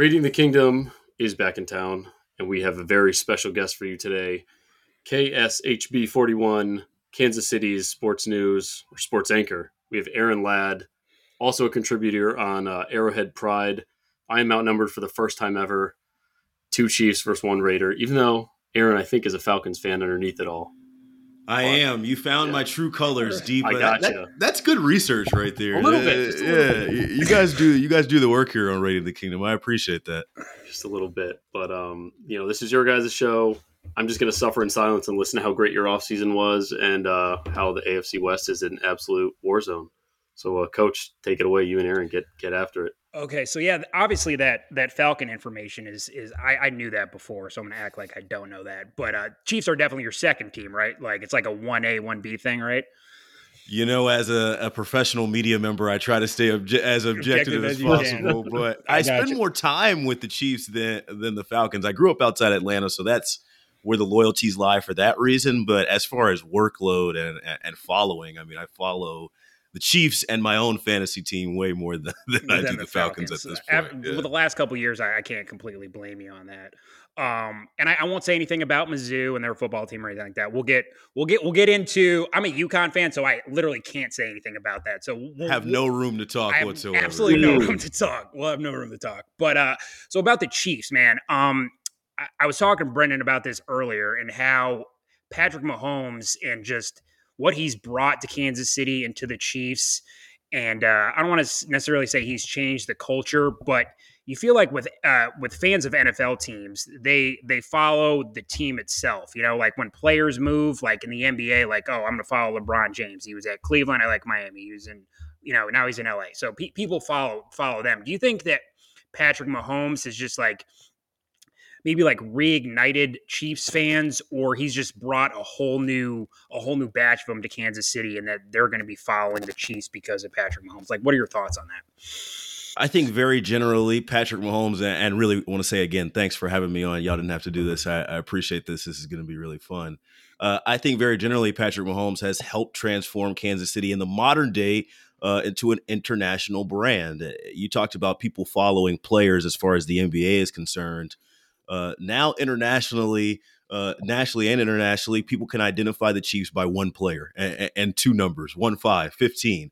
Raiding the Kingdom is back in town, and we have a very special guest for you today. KSHB 41, Kansas City's sports news, or sports anchor. We have Aaron Ladd, also a contributor on Arrowhead Pride. I am outnumbered for the first time ever. 2 Chiefs versus 1 Raider, even though Aaron, I think, is a Falcons fan underneath it all. I am. You found my true colors deep. I got you. That's good research right there. A little bit. Just a little bit. You guys do the work here on Raiding the Kingdom. I appreciate that. Just a little bit. But, this is your guys' show. I'm just going to suffer in silence and listen to how great your offseason was and how the AFC West is an absolute war zone. So, Coach, take it away. You and Aaron get after it. Okay, so yeah, obviously that Falcon information is I knew that before, so I'm gonna act like I don't know that. But Chiefs are definitely your second team, right? Like it's like a 1A, 1B thing, right? You know, as a professional media member, I try to stay as objective as possible, but I spend more time with the Chiefs than the Falcons. I grew up outside Atlanta, so that's where the loyalties lie for that reason. But as far as workload and following, I mean, I follow the Chiefs and my own fantasy team way more than I do the Falcons at this point. Yeah. Well, the last couple of years, I can't completely blame you on that. And I won't say anything about Mizzou and their football team or anything like that. We'll get into. I'm a UConn fan, so I literally can't say anything about that. So we'll have no room to talk whatsoever. Absolutely no room to talk. We'll have no room to talk. But so about the Chiefs, man. I was talking to Brendan about this earlier and how Patrick Mahomes and just what he's brought to Kansas City and to the Chiefs. And I don't want to necessarily say he's changed the culture, but you feel like with fans of NFL teams, they follow the team itself. You know, like when players move, like in the NBA, like, oh, I'm going to follow LeBron James. He was at Cleveland. I like Miami. He was in, now he's in LA. So people follow them. Do you think that Patrick Mahomes is just like maybe like reignited Chiefs fans, or he's just brought a whole new batch of them to Kansas City and that they're going to be following the Chiefs because of Patrick Mahomes? Like, what are your thoughts on that? I think very generally Patrick Mahomes, and really want to say again, thanks for having me on. Y'all didn't have to do this. I appreciate this. This is going to be really fun. I think very generally Patrick Mahomes has helped transform Kansas City in the modern day into an international brand. You talked about people following players as far as the NBA is concerned. Now internationally, nationally and internationally, people can identify the Chiefs by one player and two numbers, 1, 5, 15.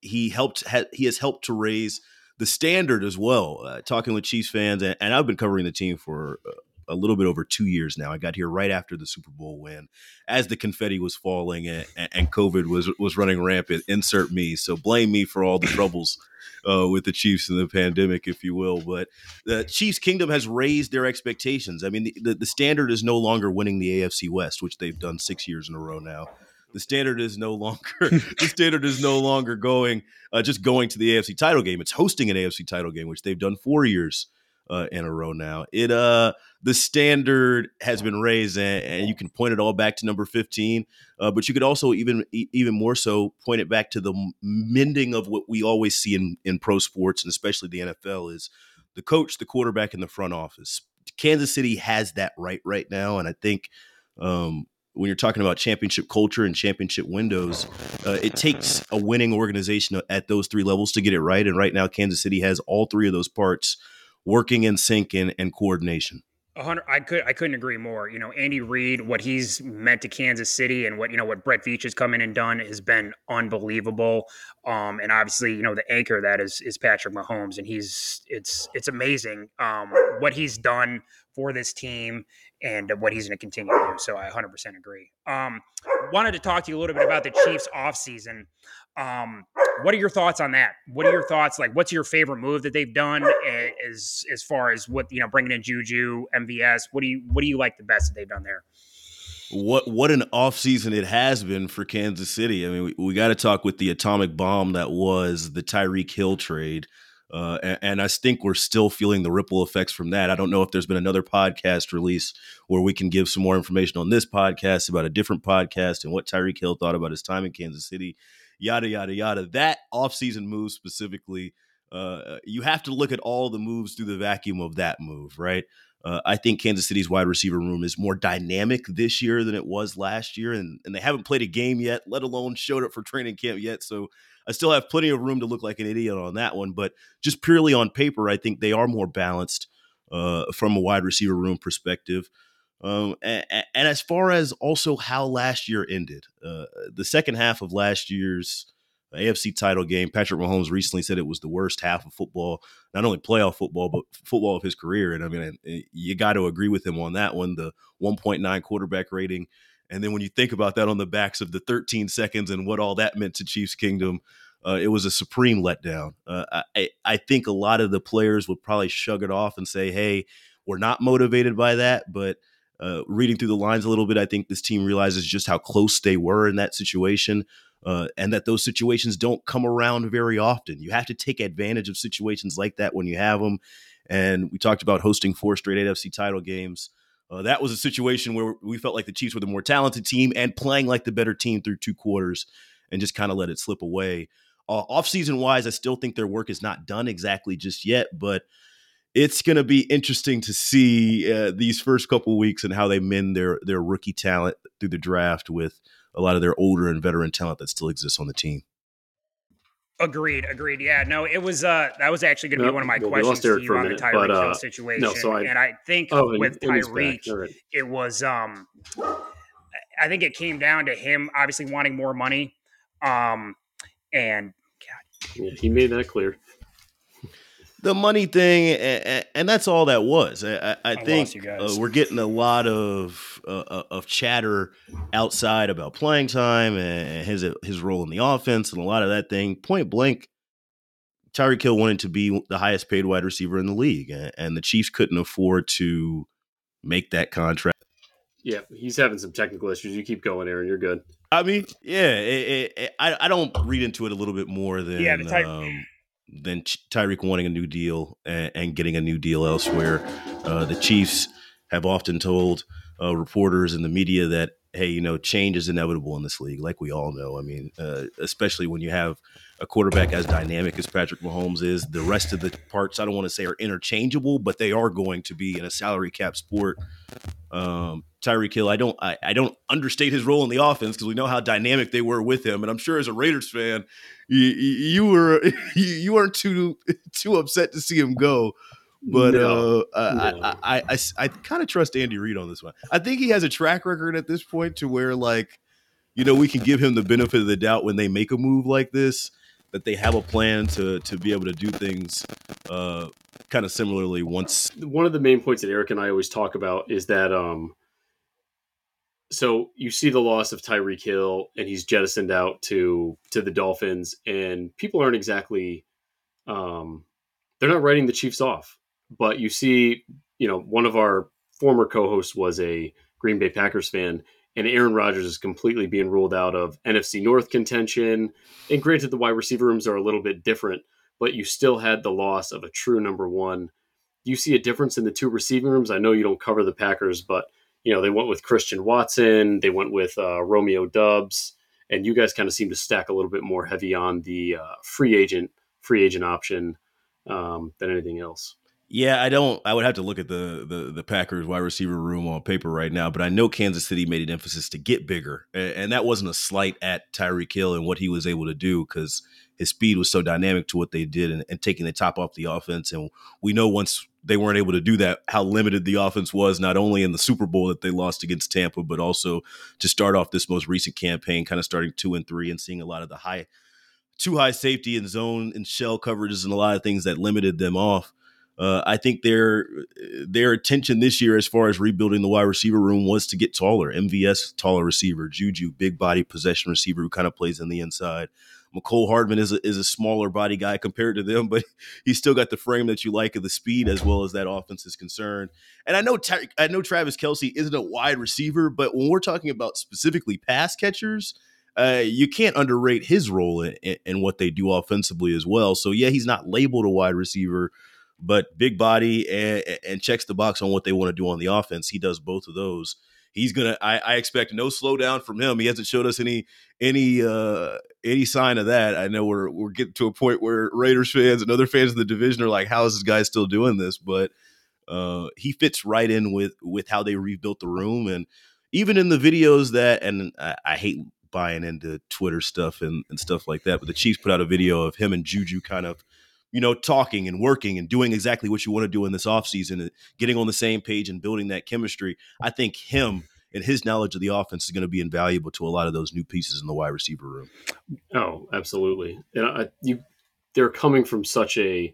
He has helped to raise the standard as well. Talking with Chiefs fans, and I've been covering the team for a little bit over 2 years now. I got here right after the Super Bowl win, as the confetti was falling and COVID was running rampant. Insert me, so blame me for all the troubles with the Chiefs and the pandemic, if you will. But the Chiefs Kingdom has raised their expectations. I mean, the standard is no longer winning the AFC West, which they've done 6 years in a row now. The standard is no longer going just going to the AFC title game. It's hosting an AFC title game, which they've done 4 years in a row now. It the standard has been raised, and you can point it all back to number 15, but you could also even more so point it back to the mending of what we always see in pro sports, and especially the NFL, is the coach, the quarterback, and the front office. Kansas City has that right now, and I think when you're talking about championship culture and championship windows, it takes a winning organization at those three levels to get it right, and right now Kansas City has all three of those parts working in sync and coordination. 100. I couldn't agree more. You know, Andy Reid, what he's meant to Kansas City, and what Brett Veach has come in and done has been unbelievable. And obviously, the anchor of that is Patrick Mahomes, and it's amazing what he's done for this team and what he's going to continue to do. So I 100% agree. Wanted to talk to you a little bit about the Chiefs offseason. What are your thoughts on that? What are your thoughts? Like, what's your favorite move that they've done as far as what, bringing in Juju, MVS? What do you like the best that they've done there? What an offseason it has been for Kansas City. I mean, we got to talk with the atomic bomb that was the Tyreek Hill trade. And I think we're still feeling the ripple effects from that. I don't know if there's been another podcast release where we can give some more information on this podcast about a different podcast and what Tyreek Hill thought about his time in Kansas City, yada, yada, yada. That offseason move specifically, you have to look at all the moves through the vacuum of that move, right? I think Kansas City's wide receiver room is more dynamic this year than it was last year, and they haven't played a game yet, let alone showed up for training camp yet. So I still have plenty of room to look like an idiot on that one, but just purely on paper, I think they are more balanced from a wide receiver room perspective. And as far as also how last year ended, the second half of last year's AFC title game, Patrick Mahomes recently said it was the worst half of football, not only playoff football, but football of his career. And I mean, you got to agree with him on that one, the 1.9 quarterback rating. And then when you think about that on the backs of the 13 seconds and what all that meant to Chiefs Kingdom, it was a supreme letdown. I think a lot of the players would probably shrug it off and say, hey, we're not motivated by that. But reading through the lines a little bit, I think this team realizes just how close they were in that situation. And that those situations don't come around very often. You have to take advantage of situations like that when you have them. And we talked about hosting four straight AFC title games. That was a situation where we felt like the Chiefs were the more talented team and playing like the better team through two quarters and just kind of let it slip away. Offseason wise, I still think their work is not done exactly just yet, but it's going to be interesting to see these first couple weeks and how they mend their rookie talent through the draft with a lot of their older and veteran talent that still exists on the team. Agreed. Yeah, no, it was that was actually going to be one of my questions to you on the Tyreek Hill situation. With Tyreek, it was I think it came down to him obviously wanting more money, and God, yeah, he made that clear. The money thing, and that's all that was. I think we're getting a lot of chatter outside about playing time and his role in the offense and a lot of that thing. Point blank, Tyreek Hill wanted to be the highest paid wide receiver in the league, and the Chiefs couldn't afford to make that contract. Yeah, he's having some technical issues. You keep going, Aaron. You're good. I mean, yeah, I don't read into it a little bit more than than Tyreek wanting a new deal and getting a new deal elsewhere. The Chiefs have often told reporters and the media that, hey, you know, change is inevitable in this league, like we all know. I mean, especially when you have a quarterback as dynamic as Patrick Mahomes is. The rest of the parts, I don't want to say are interchangeable, but they are going to be in a salary cap sport. Tyreek Hill, I don't understate his role in the offense because we know how dynamic they were with him, and I'm sure as a Raiders fan, you weren't too upset to see him go. But I kind of trust Andy Reid on this one. I think he has a track record at this point to where, like, you know, we can give him the benefit of the doubt when they make a move like this, that they have a plan to be able to do things kind of similarly once. One of the main points that Eric and I always talk about is that so you see the loss of Tyreek Hill and he's jettisoned out to the Dolphins, and people aren't exactly they're not writing the Chiefs off. But you see, you know, one of our former co-hosts was a Green Bay Packers fan, and Aaron Rodgers is completely being ruled out of NFC North contention. And granted, the wide receiver rooms are a little bit different, but you still had the loss of a true number one. Do you see a difference in the two receiving rooms? I know you don't cover the Packers, but, you know, they went with Christian Watson. They went with Romeo Doubs. And you guys kind of seem to stack a little bit more heavy on the free agent option than anything else. Yeah, I would have to look at the Packers wide receiver room on paper right now, but I know Kansas City made an emphasis to get bigger, and that wasn't a slight at Tyreek Hill and what he was able to do because his speed was so dynamic to what they did and taking the top off the offense. And we know once they weren't able to do that, how limited the offense was, not only in the Super Bowl that they lost against Tampa, but also to start off this most recent campaign, kind of starting 2-3 and seeing a lot of the too high safety and zone and shell coverages and a lot of things that limited them off. I think their attention this year as far as rebuilding the wide receiver room was to get taller. MVS, taller receiver. Juju, big body possession receiver who kind of plays in the inside. Mecole Hardman is a smaller body guy compared to them, but he's still got the frame that you like of the speed as well as that offense is concerned. And I know Travis Kelce isn't a wide receiver, but when we're talking about specifically pass catchers, you can't underrate his role in what they do offensively as well. So, yeah, he's not labeled a wide receiver, but big body and checks the box on what they want to do on the offense. He does both of those. He's gonna. I expect no slowdown from him. He hasn't showed us any sign of that. I know we're getting to a point where Raiders fans and other fans of the division are like, "How is this guy still doing this?" But he fits right in with how they rebuilt the room, and even in the videos that. And I hate buying into Twitter stuff and stuff like that. But the Chiefs put out a video of him and Juju kind of, you know, talking and working and doing exactly what you want to do in this offseason, getting on the same page and building that chemistry. I think him and his knowledge of the offense is going to be invaluable to a lot of those new pieces in the wide receiver room. Oh, absolutely. And they're coming from such a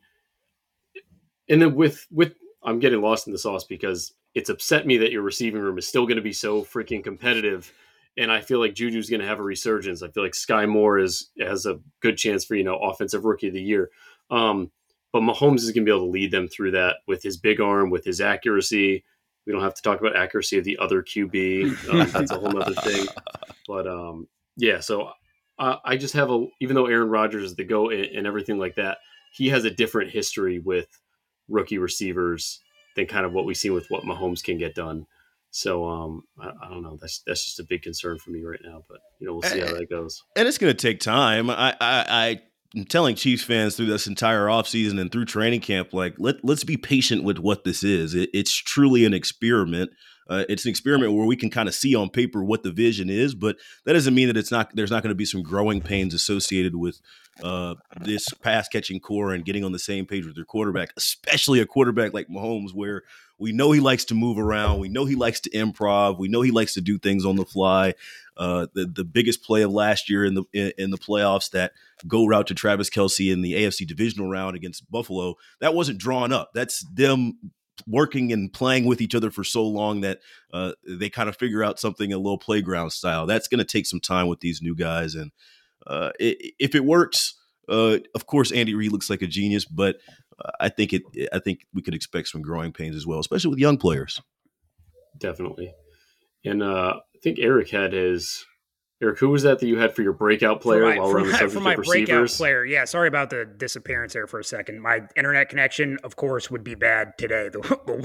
– and then with – I'm getting lost in the sauce because it's upset me that your receiving room is still going to be so freaking competitive, and I feel like Juju's going to have a resurgence. I feel like Sky Moore has a good chance for, you know, offensive rookie of the year. But Mahomes is going to be able to lead them through that with his big arm, with his accuracy. We don't have to talk about accuracy of the other QB. That's a whole nother thing. But I just have even though Aaron Rodgers is the GOAT and everything like that, he has a different history with rookie receivers than kind of what we see with what Mahomes can get done. So I don't know. That's just a big concern for me right now. But you know, we'll see how that goes. And it's going to take time. I'm telling Chiefs fans through this entire offseason and through training camp, like, let's be patient with what this is. It's truly an experiment. It's an experiment where we can kind of see on paper what the vision is, but that doesn't mean that there's not going to be some growing pains associated with this pass-catching core and getting on the same page with your quarterback, especially a quarterback like Mahomes, where we know he likes to move around. We know he likes to improv. We know he likes to do things on the fly. The biggest play of last year in the playoffs, that go route to Travis Kelce in the AFC divisional round against Buffalo, that wasn't drawn up. That's them working and playing with each other for so long that they kind of figure out something a little playground style. That's going to take some time with these new guys. And if it works, of course, Andy Reid looks like a genius, but I think we could expect some growing pains as well, especially with young players. Definitely. And I think Eric, who was that you had for your breakout player? Breakout player, yeah. Sorry about the disappearance there for a second. My internet connection, of course, would be bad today, the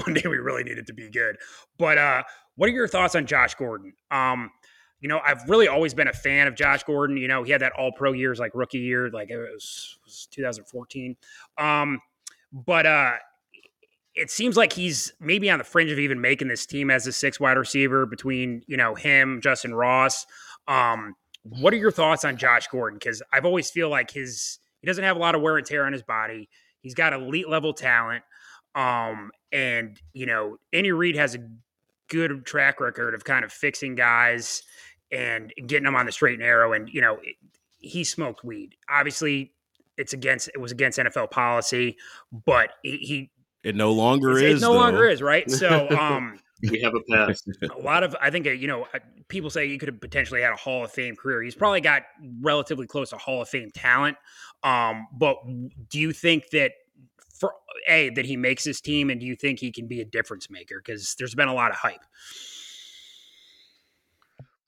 one day we really needed to be good. But what are your thoughts on Josh Gordon? You know, I've really always been a fan of Josh Gordon. You know, he had that all-pro years, like rookie year, like it was 2014. But it seems like he's maybe on the fringe of even making this team as a sixth wide receiver between, you know, him, Justin Ross. What are your thoughts on Josh Gordon? Because I've always feel like he doesn't have a lot of wear and tear on his body. He's got elite level talent. And, you know, Andy Reid has a good track record of kind of fixing guys and getting them on the straight and narrow. And, you know, he smoked weed. Obviously it was against NFL policy, but it no longer is. Right. So, we have a past. A lot of, I think, you know, people say he could have potentially had a Hall of Fame career. He's probably got relatively close to Hall of Fame talent. But do you think that that he makes his team, and do you think he can be a difference maker? Because there's been a lot of hype.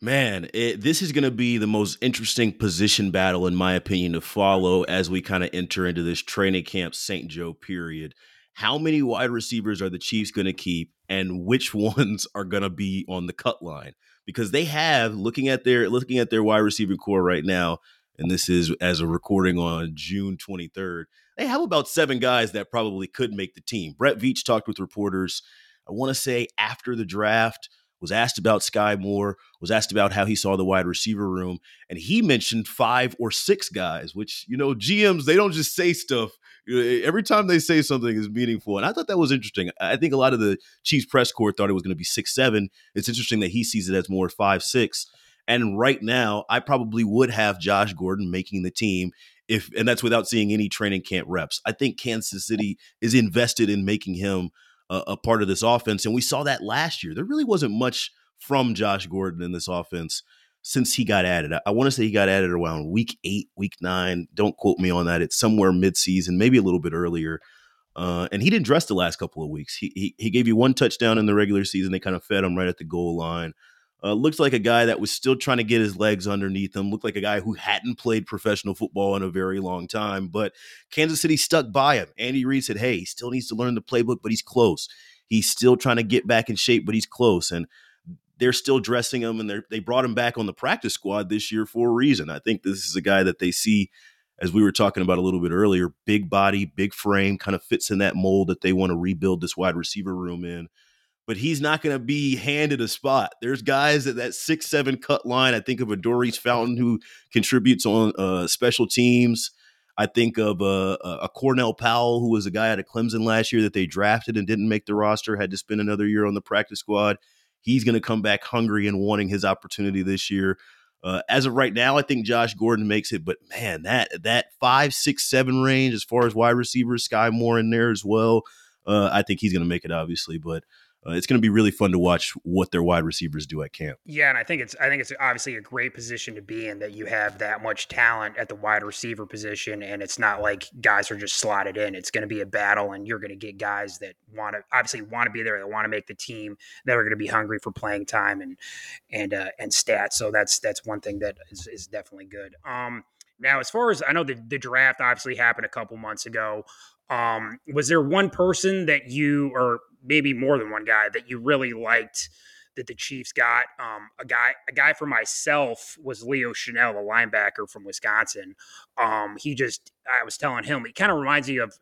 Man, this is going to be the most interesting position battle, in my opinion, to follow as we kind of enter into this training camp St. Joe period. How many wide receivers are the Chiefs going to keep, and which ones are going to be on the cut line? Because they have, looking at their wide receiver core right now, and this is as a recording on June 23rd, they have about 7 guys that probably could make the team. Brett Veach talked with reporters, I want to say after the draft, was asked about Sky Moore, was asked about how he saw the wide receiver room, and he mentioned 5 or 6 guys, which, you know, GMs, they don't just say stuff. Every time they say something is meaningful, and I thought that was interesting. I think a lot of the Chiefs press corps thought it was going to be 6-7. It's interesting that he sees it as more 5-6. And right now, I probably would have Josh Gordon making the team, and that's without seeing any training camp reps. I think Kansas City is invested in making him a part of this offense. And we saw that last year. There really wasn't much from Josh Gordon in this offense since he got added. I want to say he got added around week 8, week 9. Don't quote me on that. It's somewhere mid-season, maybe a little bit earlier. And he didn't dress the last couple of weeks. He gave you 1 touchdown in the regular season. They kind of fed him right at the goal line. Looked like a guy that was still trying to get his legs underneath him. Looked like a guy who hadn't played professional football in a very long time. But Kansas City stuck by him. Andy Reid said, hey, he still needs to learn the playbook, but he's close. He's still trying to get back in shape, but he's close. And they're still dressing him, and they brought him back on the practice squad this year for a reason. I think this is a guy that they see, as we were talking about a little bit earlier, big body, big frame, kind of fits in that mold that they want to rebuild this wide receiver room in. but he's not going to be handed a spot. There's guys at that 6'7" cut line. I think of a Doris Fountain who contributes on special teams. I think of a Cornell Powell, who was a guy out of Clemson last year that they drafted and didn't make the roster, had to spend another year on the practice squad. He's going to come back hungry and wanting his opportunity this year. As of right now, I think Josh Gordon makes it, but man, that 5, 6, 7 range as far as wide receivers, Sky Moore in there as well. I think he's going to make it, obviously, but it's going to be really fun to watch what their wide receivers do at camp. Yeah, and I think it's obviously a great position to be in, that you have that much talent at the wide receiver position, and it's not like guys are just slotted in. It's going to be a battle, and you're going to get guys that want to be there, that want to make the team, that are going to be hungry for playing time and stats. So that's one thing that is definitely good. Now, as far as I know, the draft obviously happened a couple months ago. Was there one person that you, or maybe more than one guy, that you really liked that the Chiefs got? A guy for myself was Leo Chenal, the linebacker from Wisconsin. I was telling him, he kind of reminds me of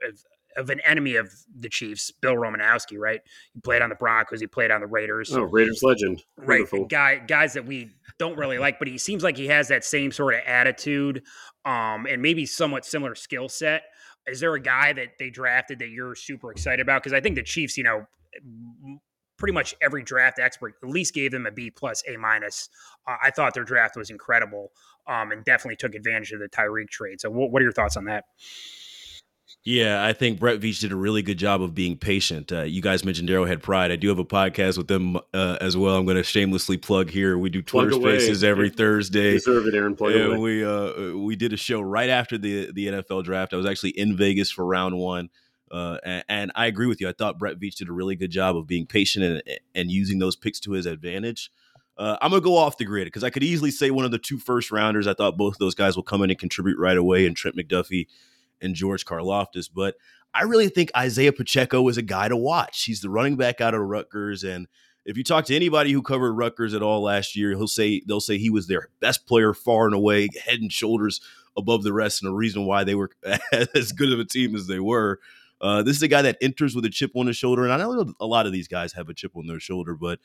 an enemy of the Chiefs, Bill Romanowski, right? He played on the Broncos. He played on the Raiders. Oh, Raiders legend. Right. Guys that we don't really like, but he seems like he has that same sort of attitude, and maybe somewhat similar skill set. Is there a guy that they drafted that you're super excited about? Because I think the Chiefs, pretty much every draft expert at least gave them a B+, A-. I thought their draft was incredible, and definitely took advantage of the Tyreek trade. So what are your thoughts on that? Yeah, I think Brett Veach did a really good job of being patient. You guys mentioned Arrowhead Pride. I do have a podcast with them as well. I'm going to shamelessly plug here. We do Twitter Spaces every Thursday. You deserve it, Aaron. Plug away. We did a show right after the NFL draft. I was actually in Vegas for round one, and I agree with you. I thought Brett Veach did a really good job of being patient and using those picks to his advantage. I'm going to go off the grid because I could easily say one of the 2 first-rounders. I thought both of those guys will come in and contribute right away, and Trent McDuffie and George Karlaftis, but I really think Isaiah Pacheco is a guy to watch. He's the running back out of Rutgers, and if you talk to anybody who covered Rutgers at all last year, they'll say he was their best player far and away, head and shoulders above the rest, and the reason why they were as good of a team as they were. This is a guy that enters with a chip on his shoulder, and I know a lot of these guys have a chip on their shoulder, but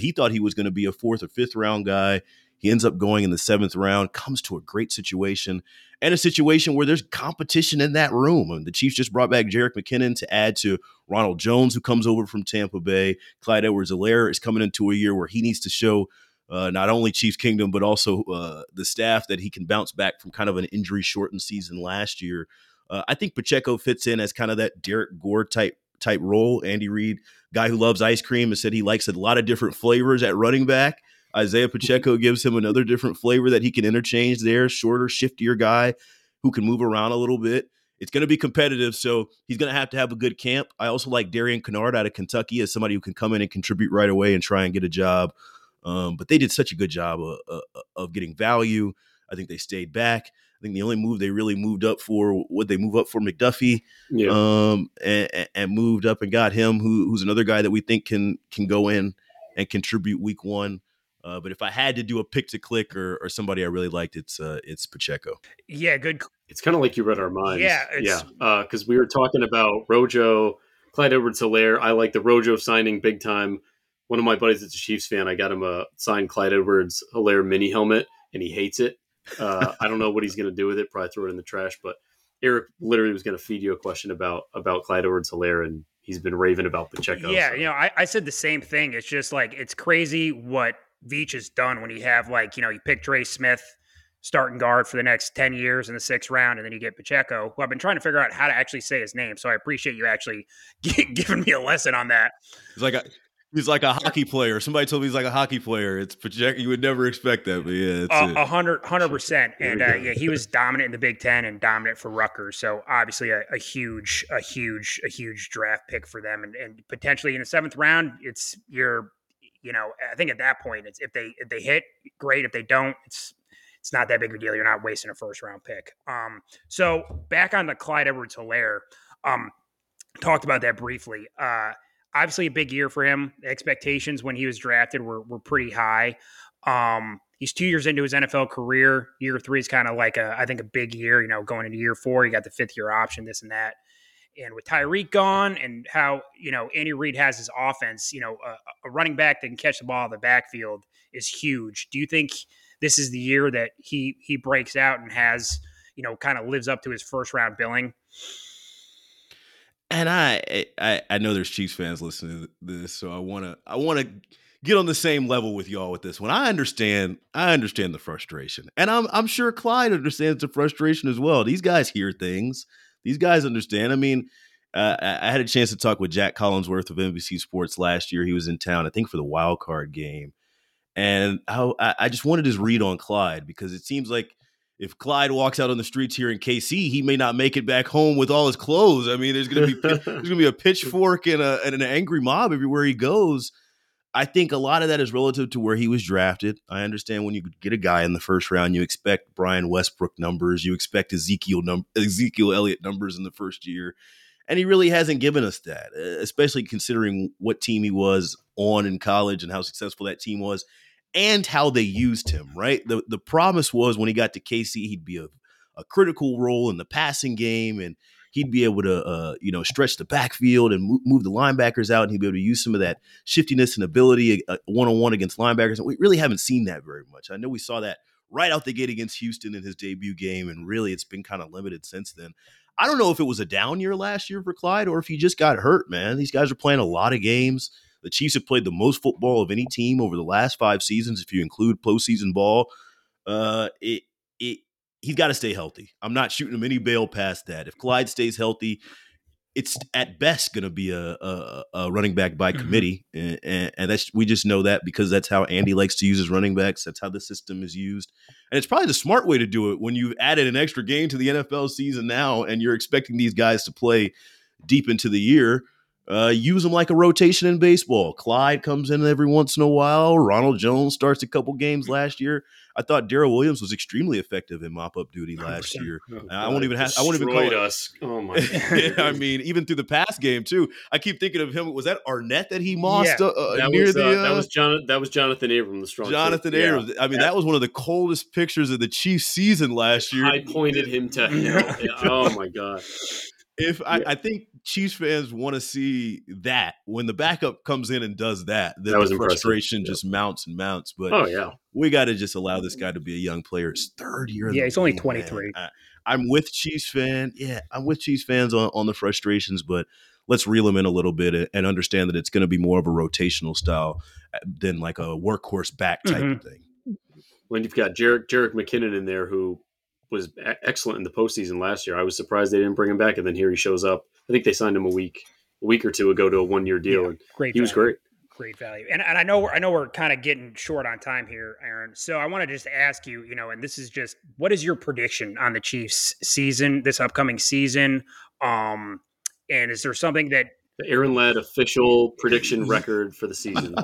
he thought he was going to be a 4th or 5th round guy. He ends up going in the 7th round, comes to a great situation, and a situation where there's competition in that room. I mean, the Chiefs just brought back Jerick McKinnon to add to Ronald Jones, who comes over from Tampa Bay. Clyde Edwards-Helaire is coming into a year where he needs to show not only Chiefs Kingdom, but also the staff that he can bounce back from kind of an injury-shortened season last year. I think Pacheco fits in as kind of that Derrick Gore type role. Andy Reid, guy who loves ice cream, has said he likes a lot of different flavors at running back. Isaiah Pacheco gives him another different flavor that he can interchange there. Shorter, shiftier guy who can move around a little bit. It's going to be competitive, so he's going to have a good camp. I also like Darian Kinnard out of Kentucky as somebody who can come in and contribute right away and try and get a job. But they did such a good job of getting value. I think they stayed back. I think the only move they really moved up for, McDuffie, yeah. And moved up and got him, who's another guy that we think can go in and contribute week one. But if I had to do a pick to click or somebody I really liked, it's Pacheco. Yeah, good. It's kind of like you read our minds. Yeah. Because we were talking about Rojo, Clyde Edwards-Helaire. I like the Rojo signing big time. One of my buddies that's a Chiefs fan, I got him a signed Clyde Edwards-Helaire mini helmet, and he hates it. I don't know what he's going to do with it. Probably throw it in the trash. But Eric literally was going to feed you a question about Clyde Edwards-Helaire, and he's been raving about Pacheco. Yeah, so. I said the same thing. It's just like it's crazy what Veach is done when you have you pick Trey Smith, starting guard for the next 10 years in the 6th round, and then you get Pacheco, who I've been trying to figure out how to actually say his name. So I appreciate you actually giving me a lesson on that. He's like a hockey player. Somebody told me he's like a hockey player. It's Pacheco. You would never expect that, but yeah, it's 100%. And he was dominant in the Big Ten and dominant for Rutgers. So obviously a huge draft pick for them, and potentially in the 7th round, it's your. I think at that point, it's if they hit, great. If they don't, it's not that big of a deal. You're not wasting a 1st round pick. So back on the Clyde Edwards-Helaire, talked about that briefly. Obviously a big year for him. The expectations when he was drafted were pretty high. He's 2 years into his NFL career. Year 3 is kind of like a big year. Going into year 4, you got the 5th year option, this and that. And with Tyreek gone and how, you know, Andy Reid has his offense, you know, a running back that can catch the ball in the backfield is huge. Do you think this is the year that he breaks out and has, you know, kind of lives up to his first round billing? And I know there's Chiefs fans listening to this, so I want to get on the same level with y'all with this one. I understand the frustration, and I'm sure Clyde understands the frustration as well. These guys hear things. These guys understand. I mean, I had a chance to talk with Jack Collinsworth of NBC Sports last year. He was in town, I think, for the wild card game. And I just wanted his read on Clyde, because it seems like if Clyde walks out on the streets here in KC, he may not make it back home with all his clothes. I mean, there's going to be a pitchfork and an angry mob everywhere he goes. I think a lot of that is relative to where he was drafted. I understand when you get a guy in the first round, you expect Brian Westbrook numbers, you expect Ezekiel Elliott numbers in the first year, and he really hasn't given us that, especially considering what team he was on in college and how successful that team was and how they used him, right? The promise was when he got to KC, he'd be a critical role in the passing game, and he'd be able to, stretch the backfield and move the linebackers out, and he'd be able to use some of that shiftiness and ability one-on-one against linebackers. And we really haven't seen that very much. I know we saw that right out the gate against Houston in his debut game, and really it's been kind of limited since then. I don't know if it was a down year last year for Clyde or if he just got hurt, man. These guys are playing a lot of games. The Chiefs have played the most football of any team over the last 5 seasons, if you include postseason ball. He's got to stay healthy. I'm not shooting him any bail past that. If Clyde stays healthy, it's at best going to be a running back by committee. And that's, we just know that because that's how Andy likes to use his running backs. That's how the system is used. And it's probably the smart way to do it when you've added an extra game to the NFL season now and you're expecting these guys to play deep into the year. Use them like a rotation in baseball. Clyde comes in every once in a while. Ronald Jones starts a couple games last year. I thought Darrell Williams was extremely effective in mop-up duty last year. I won't even call us. Oh my God! Yeah, I mean, even through the pass game too. I keep thinking of him. Was that Arnett that he mossed? Yeah, that was Jonathan Abrams, the strong. Jonathan Abrams. Yeah. I mean, that was one of the coldest pictures of the Chiefs' season last year. I pointed him to hell. Oh my God. I think Chiefs fans want to see that when the backup comes in and does that, then that the frustration just mounts and mounts. But we got to just allow this guy to be a young player. It's third year. Yeah, he's only 23. I'm with Chiefs fan. Yeah, I'm with Chiefs fans on the frustrations, but let's reel him in a little bit and understand that it's going to be more of a rotational style than like a workhorse back type of thing. When you've got Jerick McKinnon in there, who was excellent in the postseason last year. I was surprised they didn't bring him back, and then here he shows up. I think they signed him a week or two ago to a one-year deal, and he was great. Great value. And I know we're kind of getting short on time here, Aaron. So I want to just ask you, you know, and this is just, what is your prediction on the Chiefs season, this upcoming season? And is there something that – the Aaron Ladd official prediction record for the season?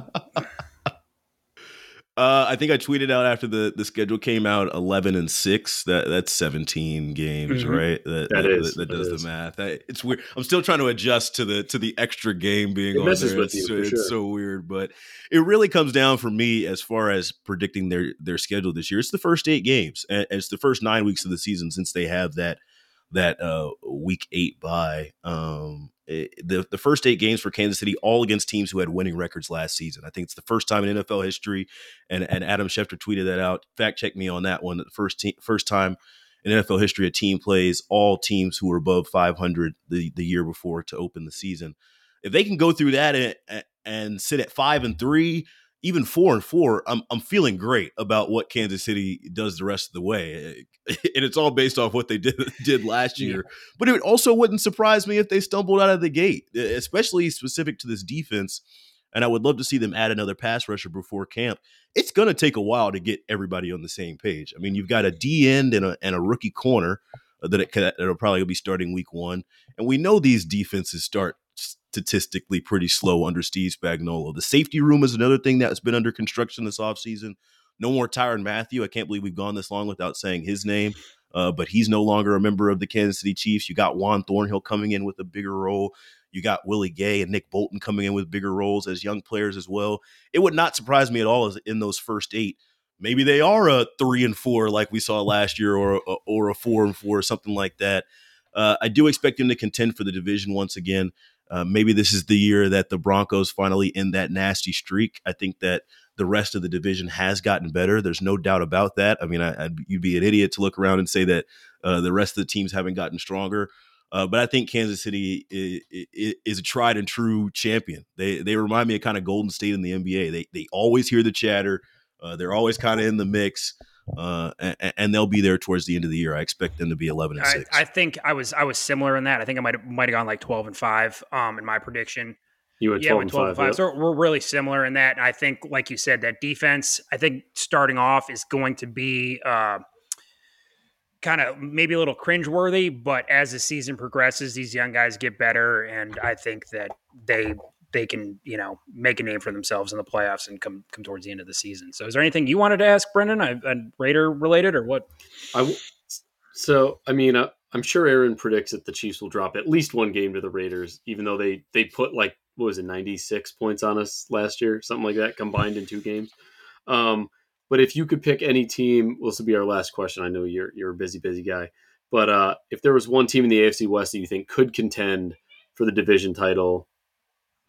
I think I tweeted out after the schedule came out 11-6. That's 17 games, right? That does the math. It's weird. I'm still trying to adjust to the extra game being on there. It's so weird, but it really comes down for me as far as predicting their schedule this year. It's the first 8 games, and it's the first 9 weeks of the season since they have that week 8 bye. The first 8 games for Kansas City, all against teams who had winning records last season. I think it's the first time in NFL history, and Adam Schefter tweeted that out. Fact check me on that one. The first time in NFL history a team plays all teams who were above 500 the year before to open the season. If they can go through that and sit at 5-3, even 4-4, I'm feeling great about what Kansas City does the rest of the way. And it's all based off what they did last year. But it also wouldn't surprise me if they stumbled out of the gate, especially specific to this defense. And I would love to see them add another pass rusher before camp. It's going to take a while to get everybody on the same page. I mean, you've got a D end and a rookie corner that'll probably be starting week 1. And we know these defenses start statistically pretty slow under Steve Spagnuolo. The safety room is another thing that's been under construction this offseason. No more Tyrann Mathieu. I can't believe we've gone this long without saying his name, but he's no longer a member of the Kansas City Chiefs. You got Juan Thornhill coming in with a bigger role. You got Willie Gay and Nick Bolton coming in with bigger roles as young players as well. It would not surprise me at all as in those first 8. Maybe they are a 3-4 like we saw last year or a 4-4, something like that. I do expect them to contend for the division once again. Maybe this is the year that the Broncos finally end that nasty streak. I think that the rest of the division has gotten better. There's no doubt about that. I mean, you'd be an idiot to look around and say that the rest of the teams haven't gotten stronger. But I think Kansas City is a tried and true champion. They remind me of kind of Golden State in the NBA. They always hear the chatter. They're always kind of in the mix. And they'll be there towards the end of the year. I expect them to be 11-6. I think I was similar in that. I think I might have gone like 12-5 in my prediction. You were 12-5. Yep. So we're really similar in that. I think, like you said, that defense, I think starting off is going to be kind of maybe a little cringeworthy, but as the season progresses, these young guys get better, and I think that they can, you know, make a name for themselves in the playoffs and come towards the end of the season. So is there anything you wanted to ask, Brendan, Raider related or what? I'm sure Aaron predicts that the Chiefs will drop at least one game to the Raiders, even though they put 96 points on us last year, something like that, combined in two games. But if you could pick any team, well, this will be our last question. I know you're a busy guy, but if there was one team in the AFC West that you think could contend for the division title,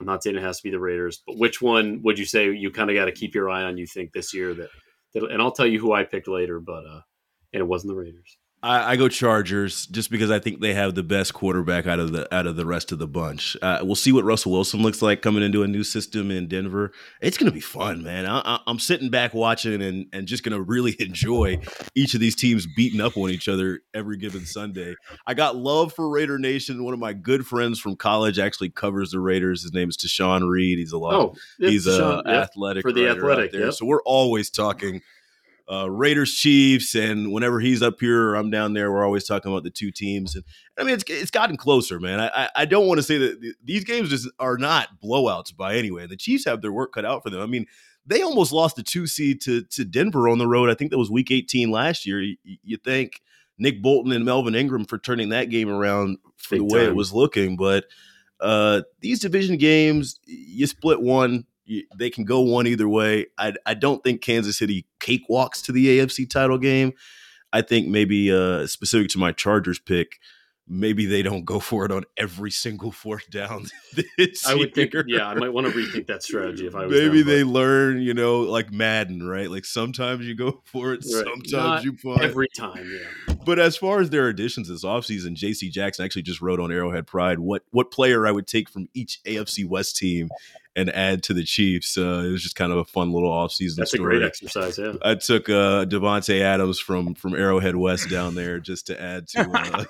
I'm not saying it has to be the Raiders, but which one would you say you kind of got to keep your eye on, you think, this year? And I'll tell you who I picked later, but and it wasn't the Raiders. I go Chargers just because I think they have the best quarterback out of the rest of the bunch. We'll see what Russell Wilson looks like coming into a new system in Denver. It's going to be fun, man. I'm sitting back watching and just going to really enjoy each of these teams beating up on each other every given Sunday. I got love for Raider Nation. One of my good friends from college actually covers the Raiders. His name is Tashawn Reed. He's an athletic for the Athletic. There. Yep. So we're always talking Raiders, Chiefs, and whenever he's up here or I'm down there, we're always talking about the two teams. And I mean, it's gotten closer, man. I don't want to say that these games just are not blowouts by any way. The Chiefs have their work cut out for them. I mean, they almost lost the 2 seed to Denver on the road. I think that was Week 18 last year. You thank Nick Bolton and Melvin Ingram for turning that game around for the way it was looking. But these division games, you split one. They can go one either way. I don't think Kansas City cakewalks to the AFC title game. I think maybe specific to my Chargers pick, maybe they don't go for it on every single fourth down this year. I might want to rethink that strategy if I was maybe down, they learn, like Madden, right? Like sometimes you go for it, right. Sometimes not you punt. Every time, yeah. But as far as their additions this offseason, J.C. Jackson actually just wrote on Arrowhead Pride what player I would take from each AFC West team and add to the Chiefs. It was just kind of a fun little offseason story. That's a great exercise, yeah. I took Devontae Adams from Arrowhead West down there just to add to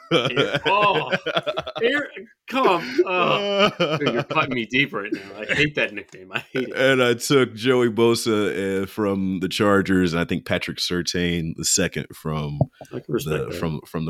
Dude, you're cutting me deep right now. I hate that nickname. I hate it. And I took Joey Bosa from the Chargers, and I think Patrick Surtain the second from the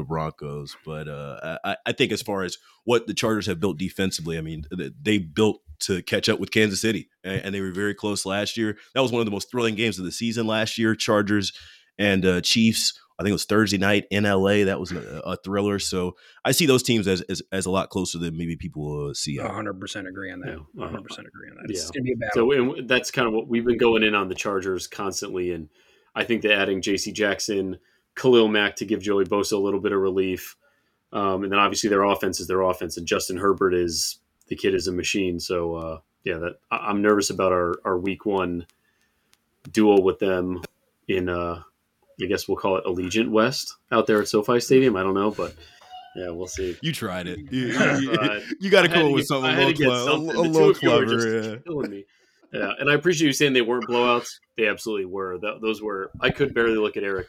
Broncos. But I think as far as what the Chargers have built defensively, I mean, they built to catch up with Kansas City, and they were very close last year. That was one of the most thrilling games of the season last year, Chargers and Chiefs. I think it was Thursday night in LA. That was a thriller. So I see those teams as a lot closer than maybe people see. 100% agree on that. 100% agree on that. It's going to be a battle. So that's kind of what we've been going in on the Chargers constantly. And I think that adding J.C. Jackson, Khalil Mack to give Joey Bosa a little bit of relief. And then obviously their offense is their offense. And Justin Herbert the kid is a machine. So I'm nervous about our week one duel with them in, I guess we'll call it Allegiant West out there at SoFi Stadium. I don't know, but yeah, we'll see. You tried it. You got to come up with something a little clever. Yeah. Yeah, and I appreciate you saying they weren't blowouts. They absolutely were. Those were. I could barely look at Eric.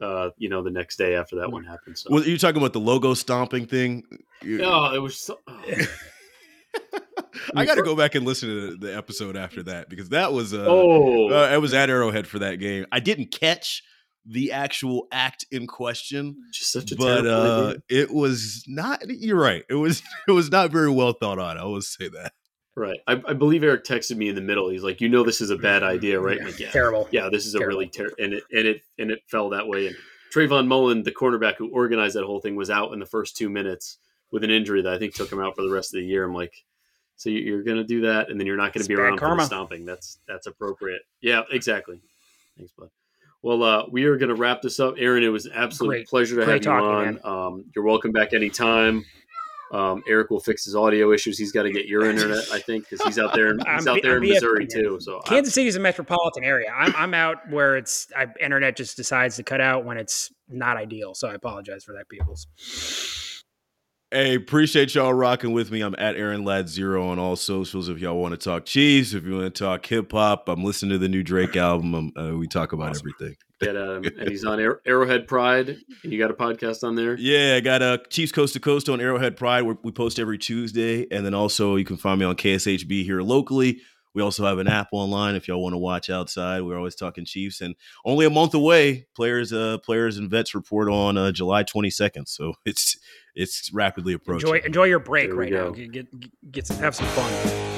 The next day after that one happened. So. Well, you're talking about the logo stomping thing. No, it was. I got to go back and listen to the episode after that because that was. I was at Arrowhead for that game. I didn't catch the actual act in question, just such a terrible idea. It was not. You're right. It was not very well thought out. I will say that. Right. I believe Eric texted me in the middle. He's like, this is a bad idea, right? Yeah. Like, yeah. Terrible. Yeah, this is a really terrible. And it fell that way. And Trayvon Mullen, the cornerback who organized that whole thing, was out in the first 2 minutes with an injury that I think took him out for the rest of the year. I'm like, so you're going to do that, and then you're not going to be around for the stomping. That's appropriate. Yeah, exactly. Thanks, bud. Well, we are going to wrap this up. Aaron, it was an absolute pleasure to have you on. You're welcome back anytime. Eric will fix his audio issues. He's got to get your internet, I think, because he's out there. He's out there in Missouri too. So Kansas City is a metropolitan area. I'm out where it's internet just decides to cut out when it's not ideal. So I apologize for that, peoples. Hey, appreciate y'all rocking with me. I'm at Aaron Ladd 0 on all socials. If y'all want to talk cheese, if you want to talk hip hop, I'm listening to the new Drake album. We talk about everything. And he's on Arrowhead Pride. And you got a podcast on there? Yeah, I got Chiefs Coast to Coast on Arrowhead Pride. We post every Tuesday. And then also you can find me on KSHB here locally. We also have an app online if y'all want to watch outside. We're always talking Chiefs. And only a month away, players and vets report on July 22nd. So it's rapidly approaching. Enjoy your break right now. Have some fun.